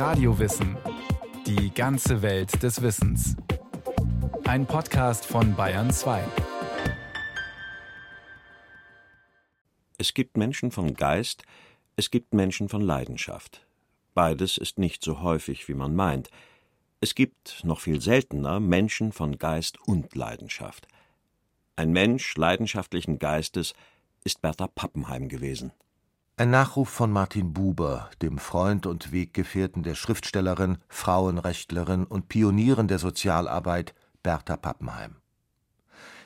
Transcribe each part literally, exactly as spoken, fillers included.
Radiowissen. Die ganze Welt des Wissens. Ein Podcast von Bayern zwei. Es gibt Menschen vom Geist, es gibt Menschen von Leidenschaft. Beides ist nicht so häufig, wie man meint. Es gibt, noch viel seltener, Menschen von Geist und Leidenschaft. Ein Mensch leidenschaftlichen Geistes ist Bertha Pappenheim gewesen. Ein Nachruf von Martin Buber, dem Freund und Weggefährten der Schriftstellerin, Frauenrechtlerin und Pionierin der Sozialarbeit Bertha Pappenheim.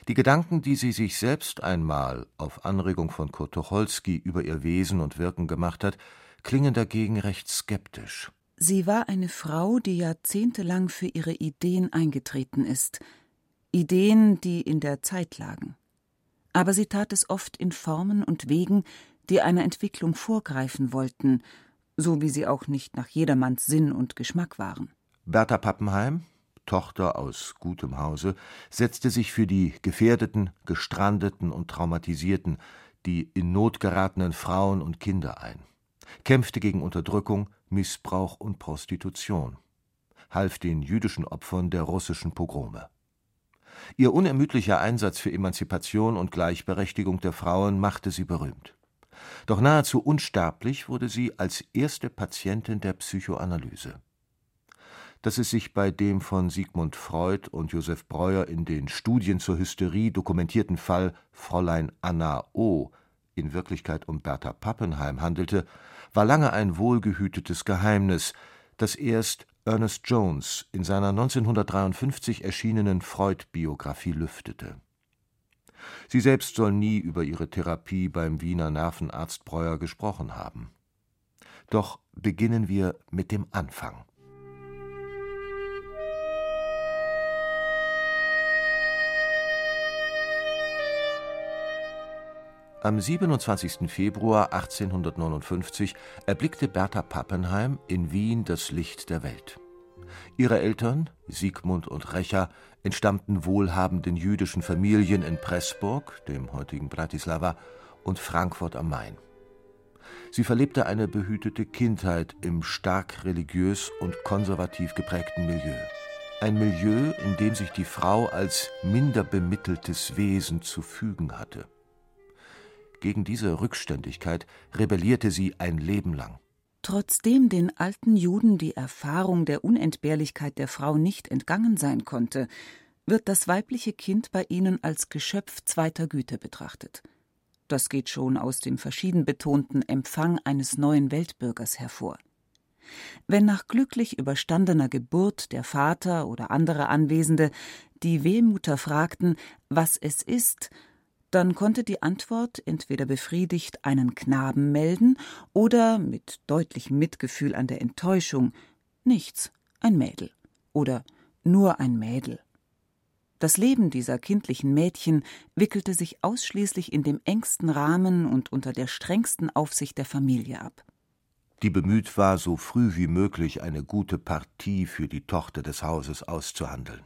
Die Gedanken, die sie sich selbst einmal auf Anregung von Kurt Tucholsky über ihr Wesen und Wirken gemacht hat, klingen dagegen recht skeptisch. Sie war eine Frau, die jahrzehntelang für ihre Ideen eingetreten ist. Ideen, die in der Zeit lagen. Aber sie tat es oft in Formen und Wegen, die einer Entwicklung vorgreifen wollten, so wie sie auch nicht nach jedermanns Sinn und Geschmack waren. Bertha Pappenheim, Tochter aus gutem Hause, setzte sich für die gefährdeten, gestrandeten und traumatisierten, die in Not geratenen Frauen und Kinder ein, kämpfte gegen Unterdrückung, Missbrauch und Prostitution, half den jüdischen Opfern der russischen Pogrome. Ihr unermüdlicher Einsatz für Emanzipation und Gleichberechtigung der Frauen machte sie berühmt. Doch nahezu unsterblich wurde sie als erste Patientin der Psychoanalyse. Dass es sich bei dem von Sigmund Freud und Josef Breuer in den Studien zur Hysterie dokumentierten Fall Fräulein Anna O. in Wirklichkeit um Bertha Pappenheim handelte, war lange ein wohlgehütetes Geheimnis, das erst Ernest Jones in seiner neunzehnhundertdreiundfünfzig erschienenen Freud-Biografie lüftete. Sie selbst soll nie über ihre Therapie beim Wiener Nervenarzt Breuer gesprochen haben. Doch beginnen wir mit dem Anfang. Am siebenundzwanzigsten Februar achtzehnhundertneunundfünfzig erblickte Bertha Pappenheim in Wien das Licht der Welt. Ihre Eltern, Sigmund und Recha, entstammten wohlhabenden jüdischen Familien in Pressburg, dem heutigen Bratislava, und Frankfurt am Main. Sie verlebte eine behütete Kindheit im stark religiös und konservativ geprägten Milieu. Ein Milieu, in dem sich die Frau als minder bemitteltes Wesen zu fügen hatte. Gegen diese Rückständigkeit rebellierte sie ein Leben lang. Trotzdem den alten Juden die Erfahrung der Unentbehrlichkeit der Frau nicht entgangen sein konnte, wird das weibliche Kind bei ihnen als Geschöpf zweiter Güte betrachtet. Das geht schon aus dem verschieden betonten Empfang eines neuen Weltbürgers hervor. Wenn nach glücklich überstandener Geburt der Vater oder andere Anwesende die Wehmutter fragten, was es ist, dann konnte die Antwort entweder befriedigt einen Knaben melden oder mit deutlichem Mitgefühl an der Enttäuschung nichts, ein Mädel oder nur ein Mädel. Das Leben dieser kindlichen Mädchen wickelte sich ausschließlich in dem engsten Rahmen und unter der strengsten Aufsicht der Familie ab. Die bemüht war, so früh wie möglich eine gute Partie für die Tochter des Hauses auszuhandeln.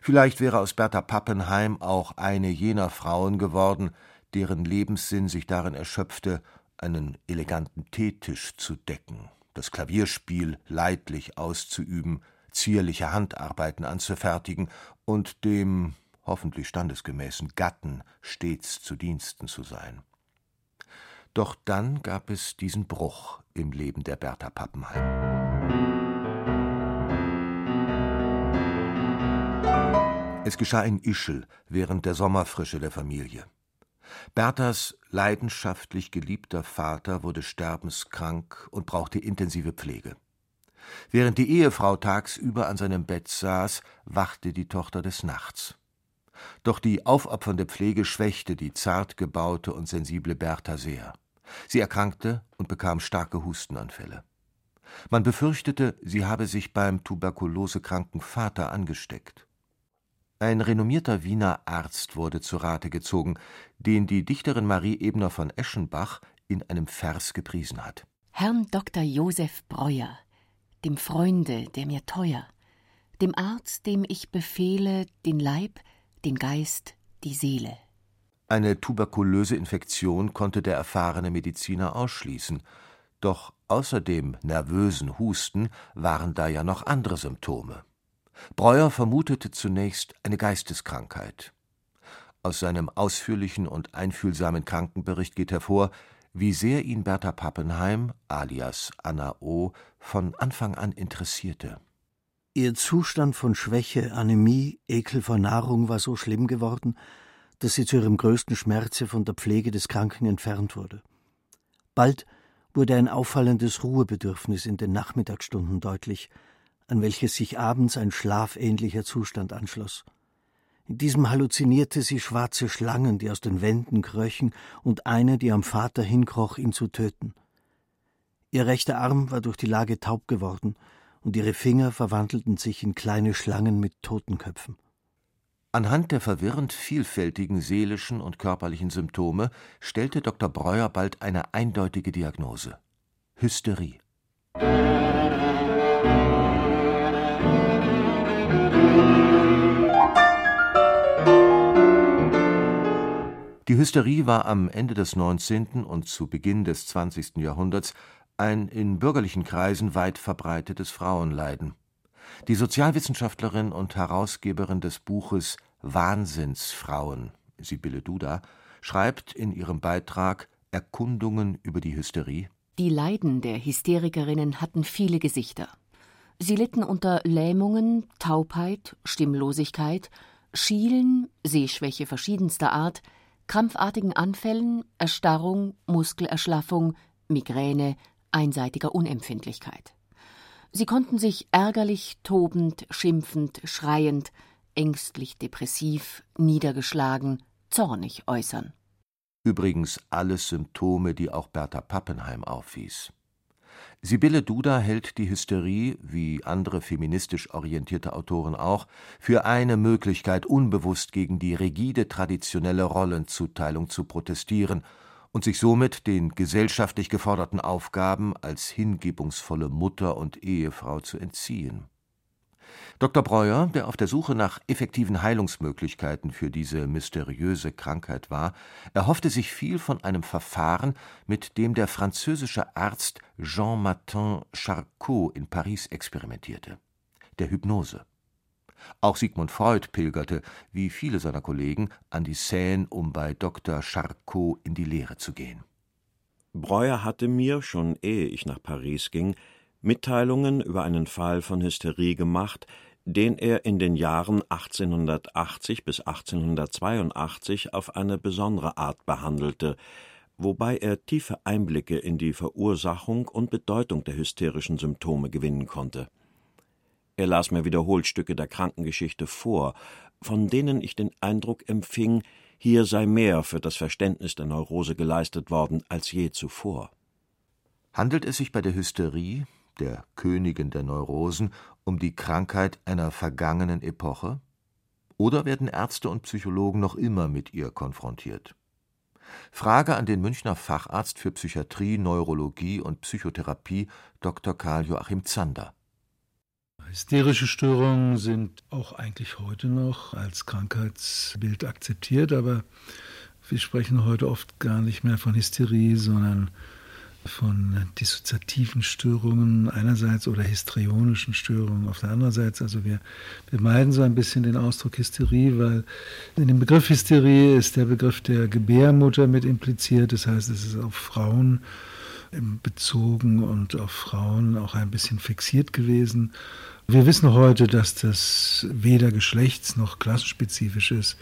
Vielleicht wäre aus Bertha Pappenheim auch eine jener Frauen geworden, deren Lebenssinn sich darin erschöpfte, einen eleganten Teetisch zu decken, das Klavierspiel leidlich auszuüben, zierliche Handarbeiten anzufertigen und dem, hoffentlich standesgemäßen Gatten stets zu Diensten zu sein. Doch dann gab es diesen Bruch im Leben der Bertha Pappenheim. Es geschah in Ischl während der Sommerfrische der Familie. Berthas leidenschaftlich geliebter Vater wurde sterbenskrank und brauchte intensive Pflege. Während die Ehefrau tagsüber an seinem Bett saß, wachte die Tochter des Nachts. Doch die aufopfernde Pflege schwächte die zart gebaute und sensible Bertha sehr. Sie erkrankte und bekam starke Hustenanfälle. Man befürchtete, sie habe sich beim tuberkulosekranken Vater angesteckt. Ein renommierter Wiener Arzt wurde zu Rate gezogen, den die Dichterin Marie Ebner von Eschenbach in einem Vers gepriesen hat. Herrn Doktor Josef Breuer, dem Freunde, der mir teuer, dem Arzt, dem ich befehle, den Leib, den Geist, die Seele. Eine tuberkulöse Infektion konnte der erfahrene Mediziner ausschließen, doch Außer dem nervösen Husten waren da ja noch andere Symptome. Breuer vermutete zunächst eine Geisteskrankheit. Aus seinem ausführlichen und einfühlsamen Krankenbericht geht hervor, wie sehr ihn Bertha Pappenheim, alias Anna O., von Anfang an interessierte. Ihr Zustand von Schwäche, Anämie, Ekel vor Nahrung war so schlimm geworden, dass sie zu ihrem größten Schmerze von der Pflege des Kranken entfernt wurde. Bald wurde ein auffallendes Ruhebedürfnis in den Nachmittagsstunden deutlich, an welches sich abends ein schlafähnlicher Zustand anschloss. In diesem halluzinierte sie schwarze Schlangen, die aus den Wänden kröchen, und eine, die am Vater hinkroch, ihn zu töten. Ihr rechter Arm war durch die Lage taub geworden, und ihre Finger verwandelten sich in kleine Schlangen mit Totenköpfen. Anhand der verwirrend vielfältigen seelischen und körperlichen Symptome stellte Doktor Breuer bald eine eindeutige Diagnose: Hysterie. Die Hysterie war am Ende des neunzehnten und zu Beginn des zwanzigsten Jahrhunderts ein in bürgerlichen Kreisen weit verbreitetes Frauenleiden. Die Sozialwissenschaftlerin und Herausgeberin des Buches Wahnsinnsfrauen, Sibylle Duda, schreibt in ihrem Beitrag Erkundungen über die Hysterie: Die Leiden der Hysterikerinnen hatten viele Gesichter. Sie litten unter Lähmungen, Taubheit, Stimmlosigkeit, Schielen, Sehschwäche verschiedenster Art, krampfartigen Anfällen, Erstarrung, Muskelerschlaffung, Migräne, einseitiger Unempfindlichkeit. Sie konnten sich ärgerlich, tobend, schimpfend, schreiend, ängstlich, depressiv, niedergeschlagen, zornig äußern. Übrigens alles Symptome, die auch Bertha Pappenheim aufwies. Sibylle Duda hält die Hysterie, wie andere feministisch orientierte Autoren auch, für eine Möglichkeit, unbewusst gegen die rigide traditionelle Rollenzuteilung zu protestieren und sich somit den gesellschaftlich geforderten Aufgaben als hingebungsvolle Mutter und Ehefrau zu entziehen. Doktor Breuer, der auf der Suche nach effektiven Heilungsmöglichkeiten für diese mysteriöse Krankheit war, erhoffte sich viel von einem Verfahren, mit dem der französische Arzt Jean-Martin Charcot in Paris experimentierte: der Hypnose. Auch Sigmund Freud pilgerte, wie viele seiner Kollegen, an die Seine, um bei Doktor Charcot in die Lehre zu gehen. Breuer hatte mir, schon ehe ich nach Paris ging, Mitteilungen über einen Fall von Hysterie gemacht, den er in den Jahren achtzehnhundertachtzig bis achtzehnhundertzweiundachtzig auf eine besondere Art behandelte, wobei er tiefe Einblicke in die Verursachung und Bedeutung der hysterischen Symptome gewinnen konnte. Er las mir wiederholt Stücke der Krankengeschichte vor, von denen ich den Eindruck empfing, hier sei mehr für das Verständnis der Neurose geleistet worden als je zuvor. Handelt es sich bei der Hysterie, der Königin der Neurosen, um die Krankheit einer vergangenen Epoche? Oder werden Ärzte und Psychologen noch immer mit ihr konfrontiert? Frage an den Münchner Facharzt für Psychiatrie, Neurologie und Psychotherapie, Doktor Karl-Joachim Zander. Hysterische Störungen sind auch eigentlich heute noch als Krankheitsbild akzeptiert, aber wir sprechen heute oft gar nicht mehr von Hysterie, sondern von dissoziativen Störungen einerseits oder histrionischen Störungen auf der anderen Seite. Also wir, wir meiden so ein bisschen den Ausdruck Hysterie, weil in dem Begriff Hysterie ist der Begriff der Gebärmutter mit impliziert. Das heißt, es ist auf Frauen bezogen und auf Frauen auch ein bisschen fixiert gewesen. Wir wissen heute, dass das weder geschlechts- noch klassenspezifisch ist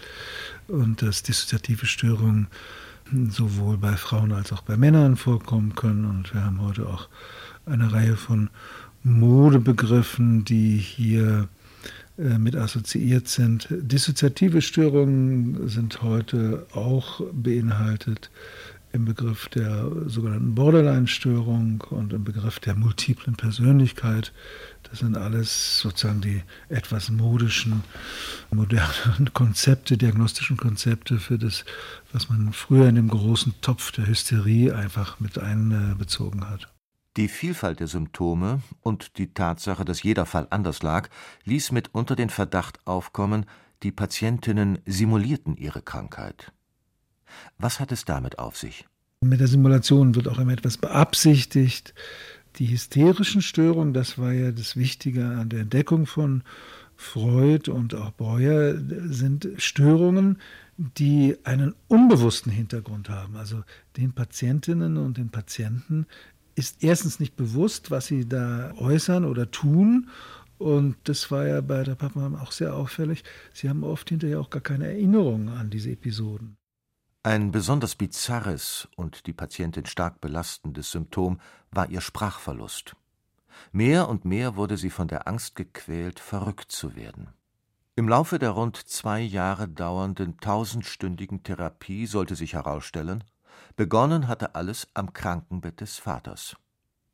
und dass dissoziative Störungen sowohl bei Frauen als auch bei Männern vorkommen können. Und wir haben heute auch eine Reihe von Modebegriffen, die hier äh, mit assoziiert sind. Dissoziative Störungen sind heute auch beinhaltet im Begriff der sogenannten Borderline-Störung und im Begriff der multiplen Persönlichkeit. Das sind alles sozusagen die etwas modischen, modernen Konzepte, diagnostischen Konzepte für das, was man früher in dem großen Topf der Hysterie einfach mit einbezogen hat. Die Vielfalt der Symptome und die Tatsache, dass jeder Fall anders lag, ließ mitunter den Verdacht aufkommen, die Patientinnen simulierten ihre Krankheit. Was hat es damit auf sich? Mit der Simulation wird auch immer etwas beabsichtigt. die hysterischen Störungen, das war ja das Wichtige an der Entdeckung von Freud und auch Breuer, sind Störungen, die einen unbewussten Hintergrund haben. Also den Patientinnen und den Patienten ist erstens nicht bewusst, was sie da äußern oder tun. Und das war ja bei der Pappenheim auch sehr auffällig. Sie haben oft hinterher auch gar keine Erinnerung an diese Episoden. Ein besonders bizarres und die Patientin stark belastendes Symptom war ihr Sprachverlust. Mehr und mehr wurde sie von der Angst gequält, verrückt zu werden. Im Laufe der rund zwei Jahre dauernden tausendstündigen Therapie sollte sich herausstellen, begonnen hatte alles am Krankenbett des Vaters.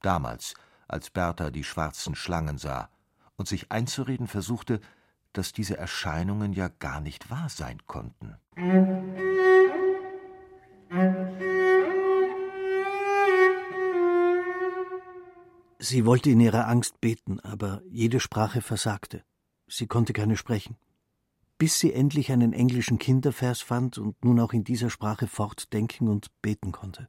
Damals, als Bertha die schwarzen Schlangen sah und sich einzureden versuchte, dass diese Erscheinungen ja gar nicht wahr sein konnten. Sie wollte in ihrer Angst beten, aber jede Sprache versagte. Sie konnte keine sprechen. Bis sie endlich einen englischen Kindervers fand und nun auch in dieser Sprache fortdenken und beten konnte.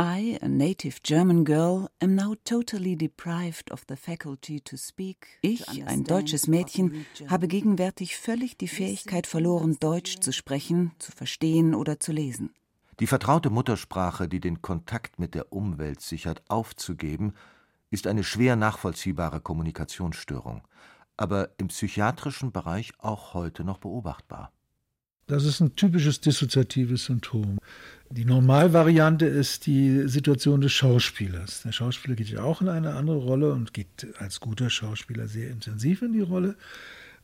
I, a native German girl, am now totally deprived of the faculty to speak. Ich, ein deutsches Mädchen, habe gegenwärtig völlig die Fähigkeit verloren, Deutsch zu sprechen, zu verstehen oder zu lesen. Die vertraute Muttersprache, die den Kontakt mit der Umwelt sichert, aufzugeben, ist eine schwer nachvollziehbare Kommunikationsstörung, aber im psychiatrischen Bereich auch heute noch beobachtbar. Das ist ein typisches dissoziatives Symptom. Die Normalvariante ist die Situation des Schauspielers. Der Schauspieler geht ja auch in eine andere Rolle und geht als guter Schauspieler sehr intensiv in die Rolle,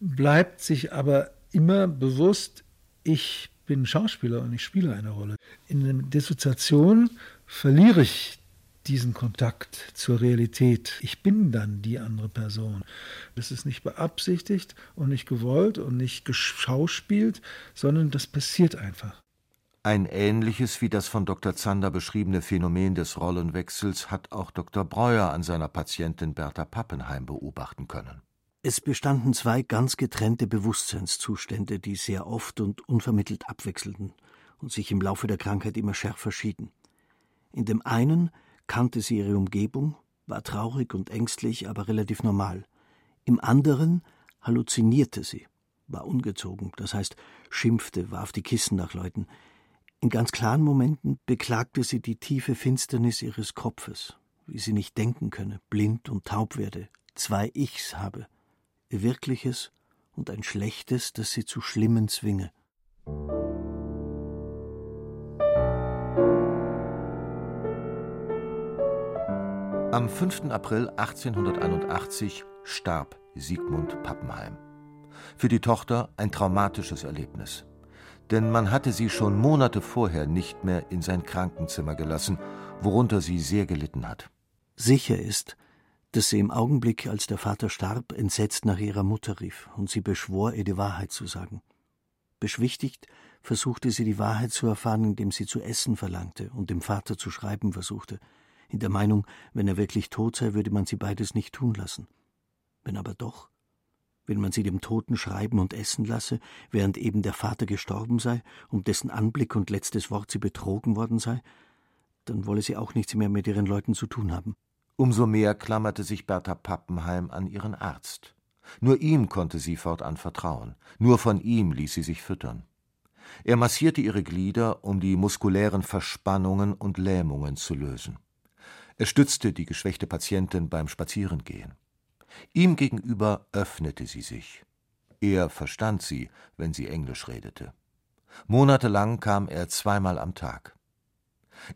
bleibt sich aber immer bewusst, ich bin Schauspieler und ich spiele eine Rolle. In der Dissoziation verliere ich diesen Kontakt zur Realität. Ich bin dann die andere Person. Das ist nicht beabsichtigt und nicht gewollt und nicht geschauspielt, sondern das passiert einfach. Ein ähnliches wie das von Doktor Zander beschriebene Phänomen des Rollenwechsels hat auch Doktor Breuer an seiner Patientin Bertha Pappenheim beobachten können. Es bestanden zwei ganz getrennte Bewusstseinszustände, die sehr oft und unvermittelt abwechselten und sich im Laufe der Krankheit immer schärfer schieden. In dem einen kannte sie ihre Umgebung, war traurig und ängstlich, aber relativ normal. Im anderen halluzinierte sie, war ungezogen, das heißt schimpfte, warf die Kissen nach Leuten. In ganz klaren Momenten beklagte sie die tiefe Finsternis ihres Kopfes, wie sie nicht denken könne, blind und taub werde, zwei Ichs habe, ihr wirkliches und ein schlechtes, das sie zu Schlimmen zwinge. Am fünften April achtzehnhunderteinundachtzig starb Sigmund Pappenheim. Für die Tochter ein traumatisches Erlebnis. Denn man hatte sie schon Monate vorher nicht mehr in sein Krankenzimmer gelassen, worunter sie sehr gelitten hat. Sicher ist, dass sie im Augenblick, als der Vater starb, entsetzt nach ihrer Mutter rief und sie beschwor, ihr die Wahrheit zu sagen. Beschwichtigt versuchte sie, die Wahrheit zu erfahren, indem sie zu essen verlangte und dem Vater zu schreiben versuchte. In der Meinung, wenn er wirklich tot sei, würde man sie beides nicht tun lassen. Wenn aber doch, wenn man sie dem Toten schreiben und essen lasse, während eben der Vater gestorben sei, um dessen Anblick und letztes Wort sie betrogen worden sei, dann wolle sie auch nichts mehr mit ihren Leuten zu tun haben. Umso mehr klammerte sich Bertha Pappenheim an ihren Arzt. Nur ihm konnte sie fortan vertrauen. Nur von ihm ließ sie sich füttern. Er massierte ihre Glieder, um die muskulären Verspannungen und Lähmungen zu lösen. Er stützte die geschwächte Patientin beim Spazierengehen. Ihm gegenüber öffnete sie sich. Er verstand sie, wenn sie Englisch redete. Monatelang kam er zweimal am Tag.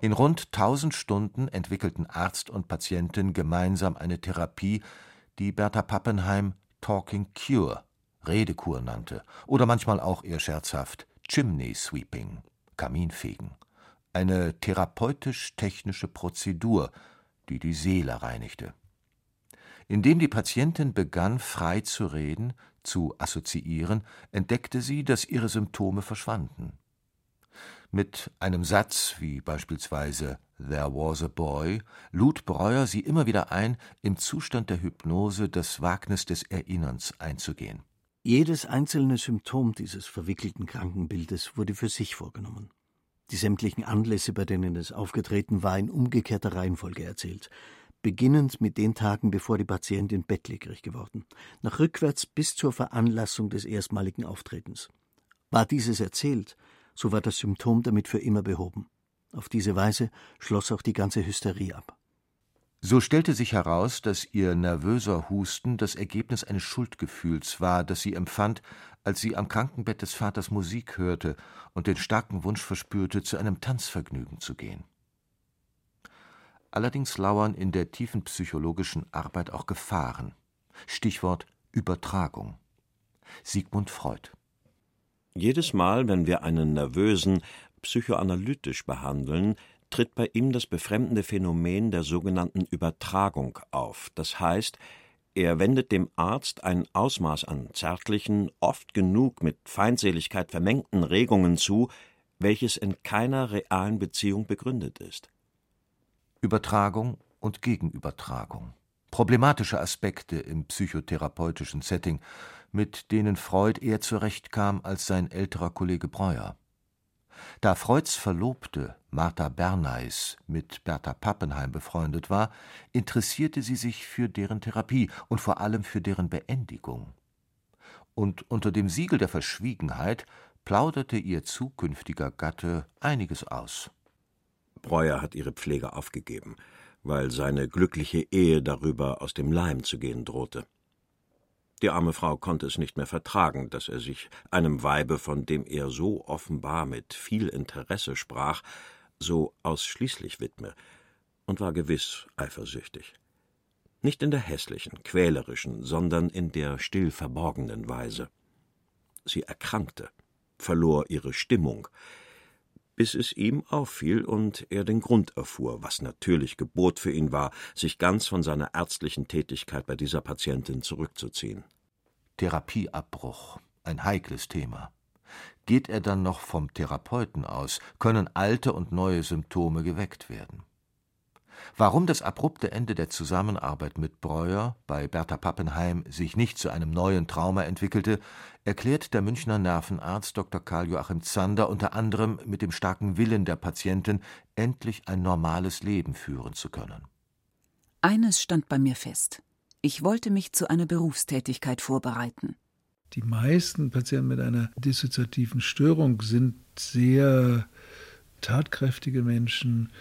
In rund tausend Stunden entwickelten Arzt und Patientin gemeinsam eine Therapie, die Bertha Pappenheim Talking Cure, Redekur nannte, oder manchmal auch eher scherzhaft Chimney Sweeping, Kaminfegen. Eine therapeutisch-technische Prozedur, die die Seele reinigte. Indem die Patientin begann, frei zu reden, zu assoziieren, entdeckte sie, dass ihre Symptome verschwanden. Mit einem Satz wie beispielsweise "There was a boy" lud Breuer sie immer wieder ein, im Zustand der Hypnose das Wagnis des Erinnerns einzugehen. Jedes einzelne Symptom dieses verwickelten Krankenbildes wurde für sich vorgenommen. Die sämtlichen Anlässe, bei denen es aufgetreten war, in umgekehrter Reihenfolge erzählt. beginnend mit den Tagen, bevor die Patientin bettlägerig geworden, nach rückwärts bis zur Veranlassung des erstmaligen Auftretens. War dieses erzählt, so war das Symptom damit für immer behoben. Auf diese Weise schloss auch die ganze Hysterie ab. So stellte sich heraus, dass ihr nervöser Husten das Ergebnis eines Schuldgefühls war, das sie empfand, als sie am Krankenbett des Vaters Musik hörte und den starken Wunsch verspürte, zu einem Tanzvergnügen zu gehen. Allerdings lauern in der tiefen psychologischen Arbeit auch Gefahren. Stichwort Übertragung. Sigmund Freud. Jedes Mal, wenn wir einen Nervösen psychoanalytisch behandeln, tritt bei ihm das befremdende Phänomen der sogenannten Übertragung auf. Das heißt, er wendet dem Arzt ein Ausmaß an zärtlichen, oft genug mit Feindseligkeit vermengten Regungen zu, welches in keiner realen Beziehung begründet ist. Übertragung und Gegenübertragung. Problematische Aspekte im psychotherapeutischen Setting, mit denen Freud eher zurechtkam als sein älterer Kollege Breuer. Da Freuds Verlobte, Martha Bernays, mit Bertha Pappenheim befreundet war, interessierte sie sich für deren Therapie und vor allem für deren Beendigung. Und unter dem Siegel der Verschwiegenheit plauderte ihr zukünftiger Gatte einiges aus. Breuer hat ihre Pflege aufgegeben, weil seine glückliche Ehe darüber aus dem Leim zu gehen drohte. Die arme Frau konnte es nicht mehr vertragen, dass er sich einem Weibe, von dem er so offenbar mit viel Interesse sprach, so ausschließlich widme, und war gewiss eifersüchtig. Nicht in der hässlichen, quälerischen, sondern in der still verborgenen Weise. Sie erkrankte, verlor ihre Stimmung, bis es ihm auffiel und er den Grund erfuhr, was natürlich Gebot für ihn war, sich ganz von seiner ärztlichen Tätigkeit bei dieser Patientin zurückzuziehen. Therapieabbruch, ein heikles Thema. Geht er dann noch vom Therapeuten aus, können alte und neue Symptome geweckt werden. Warum das abrupte Ende der Zusammenarbeit mit Breuer bei Bertha Pappenheim sich nicht zu einem neuen Trauma entwickelte, erklärt der Münchner Nervenarzt Doktor Karl-Joachim Zander unter anderem mit dem starken Willen der Patientin, endlich ein normales Leben führen zu können. Eines stand bei mir fest. Ich wollte mich zu einer Berufstätigkeit vorbereiten. Die meisten Patienten mit einer dissoziativen Störung sind sehr tatkräftige Menschen,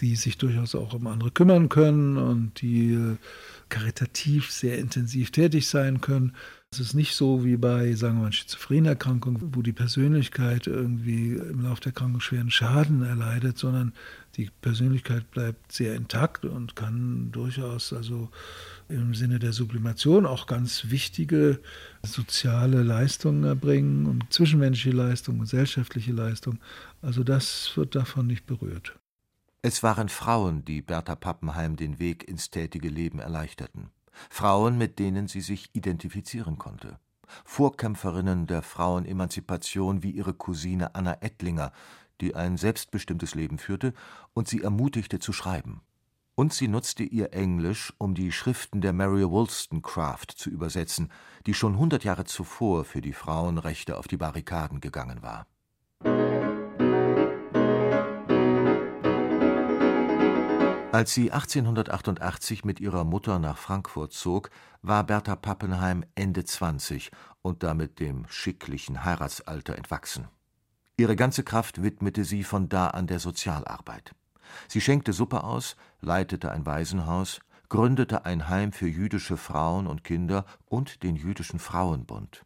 die sich durchaus auch um andere kümmern können und die karitativ sehr intensiv tätig sein können. Es ist nicht so wie bei, sagen wir mal, Schizophrenerkrankungen, wo die Persönlichkeit irgendwie im Laufe der Erkrankung schweren Schaden erleidet, sondern die Persönlichkeit bleibt sehr intakt und kann durchaus also im Sinne der Sublimation auch ganz wichtige soziale Leistungen erbringen und zwischenmenschliche Leistungen, gesellschaftliche Leistungen. Also das wird davon nicht berührt. Es waren Frauen, die Bertha Pappenheim den Weg ins tätige Leben erleichterten. Frauen, mit denen sie sich identifizieren konnte. Vorkämpferinnen der Frauenemanzipation wie ihre Cousine Anna Ettlinger, die ein selbstbestimmtes Leben führte und sie ermutigte zu schreiben. Und sie nutzte ihr Englisch, um die Schriften der Mary Wollstonecraft zu übersetzen, die schon hundert Jahre zuvor für die Frauenrechte auf die Barrikaden gegangen war. Als sie achtzehnhundertachtundachtzig mit ihrer Mutter nach Frankfurt zog, war Bertha Pappenheim Ende zwanzig und damit dem schicklichen Heiratsalter entwachsen. Ihre ganze Kraft widmete sie von da an der Sozialarbeit. Sie schenkte Suppe aus, leitete ein Waisenhaus, gründete ein Heim für jüdische Frauen und Kinder und den Jüdischen Frauenbund.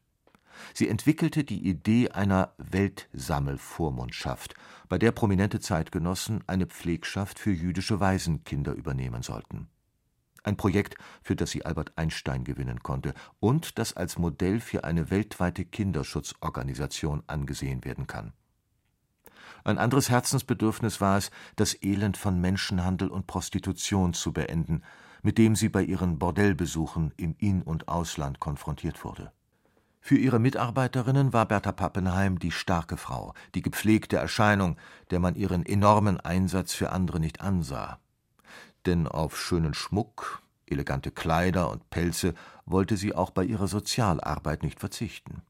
Sie entwickelte die Idee einer Weltsammelvormundschaft, bei der prominente Zeitgenossen eine Pflegschaft für jüdische Waisenkinder übernehmen sollten. Ein Projekt, für das sie Albert Einstein gewinnen konnte und das als Modell für eine weltweite Kinderschutzorganisation angesehen werden kann. Ein anderes Herzensbedürfnis war es, das Elend von Menschenhandel und Prostitution zu beenden, mit dem sie bei ihren Bordellbesuchen im In- und Ausland konfrontiert wurde. Für ihre Mitarbeiterinnen war Bertha Pappenheim die starke Frau, die gepflegte Erscheinung, der man ihren enormen Einsatz für andere nicht ansah. Denn auf schönen Schmuck, elegante Kleider und Pelze wollte sie auch bei ihrer Sozialarbeit nicht verzichten.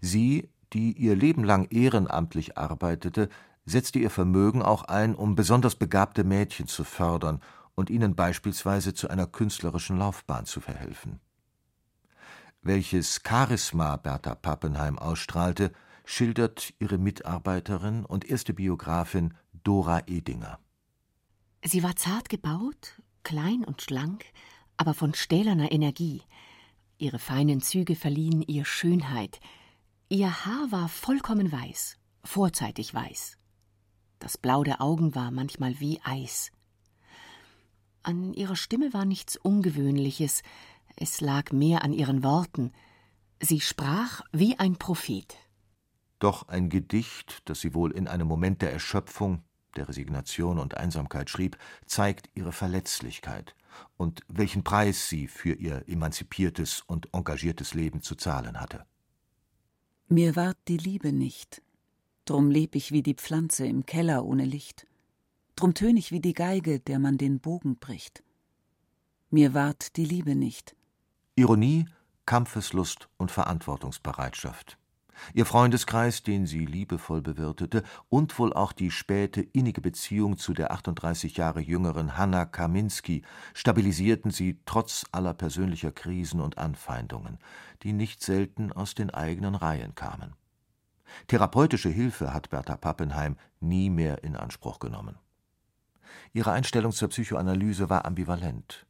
Sie, die ihr Leben lang ehrenamtlich arbeitete, setzte ihr Vermögen auch ein, um besonders begabte Mädchen zu fördern und ihnen beispielsweise zu einer künstlerischen Laufbahn zu verhelfen. Welches Charisma Bertha Pappenheim ausstrahlte, schildert ihre Mitarbeiterin und erste Biografin Dora Edinger. Sie war zart gebaut, klein und schlank, aber von stählerner Energie. Ihre feinen Züge verliehen ihr Schönheit. Ihr Haar war vollkommen weiß, vorzeitig weiß. Das Blau der Augen war manchmal wie Eis. An ihrer Stimme war nichts Ungewöhnliches, es lag mehr an ihren Worten. Sie sprach wie ein Prophet. Doch ein Gedicht, das sie wohl in einem Moment der Erschöpfung, der Resignation und Einsamkeit schrieb, zeigt ihre Verletzlichkeit und welchen Preis sie für ihr emanzipiertes und engagiertes Leben zu zahlen hatte. Mir ward die Liebe nicht, drum leb ich wie die Pflanze im Keller ohne Licht, drum tön ich wie die Geige, der man den Bogen bricht. Mir ward die Liebe nicht. Ironie, Kampfeslust und Verantwortungsbereitschaft. Ihr Freundeskreis, den sie liebevoll bewirtete, und wohl auch die späte innige Beziehung zu der achtunddreißig Jahre jüngeren Hanna Kaminski stabilisierten sie trotz aller persönlicher Krisen und Anfeindungen, die nicht selten aus den eigenen Reihen kamen. Therapeutische Hilfe hat Bertha Pappenheim nie mehr in Anspruch genommen. Ihre Einstellung zur Psychoanalyse war ambivalent.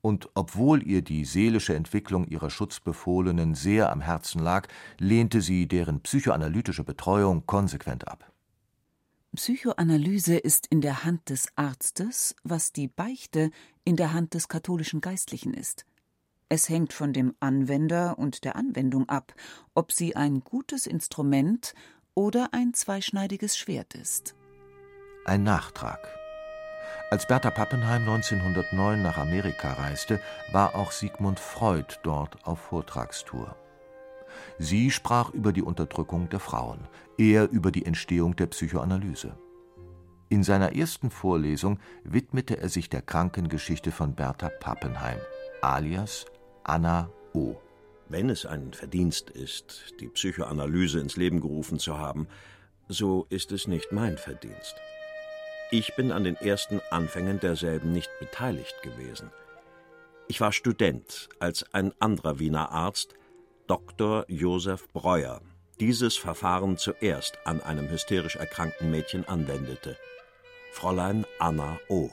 Und obwohl ihr die seelische Entwicklung ihrer Schutzbefohlenen sehr am Herzen lag, lehnte sie deren psychoanalytische Betreuung konsequent ab. Psychoanalyse ist in der Hand des Arztes, was die Beichte in der Hand des katholischen Geistlichen ist. Es hängt von dem Anwender und der Anwendung ab, ob sie ein gutes Instrument oder ein zweischneidiges Schwert ist. Ein Nachtrag. Als Bertha Pappenheim neunzehnhundertneun nach Amerika reiste, war auch Sigmund Freud dort auf Vortragstour. Sie sprach über die Unterdrückung der Frauen, er über die Entstehung der Psychoanalyse. In seiner ersten Vorlesung widmete er sich der Krankengeschichte von Bertha Pappenheim, alias Anna O. Wenn es ein Verdienst ist, die Psychoanalyse ins Leben gerufen zu haben, so ist es nicht mein Verdienst. Ich bin an den ersten Anfängen derselben nicht beteiligt gewesen. Ich war Student, als ein anderer Wiener Arzt, Doktor Josef Breuer, dieses Verfahren zuerst an einem hysterisch erkrankten Mädchen anwendete. Fräulein Anna O.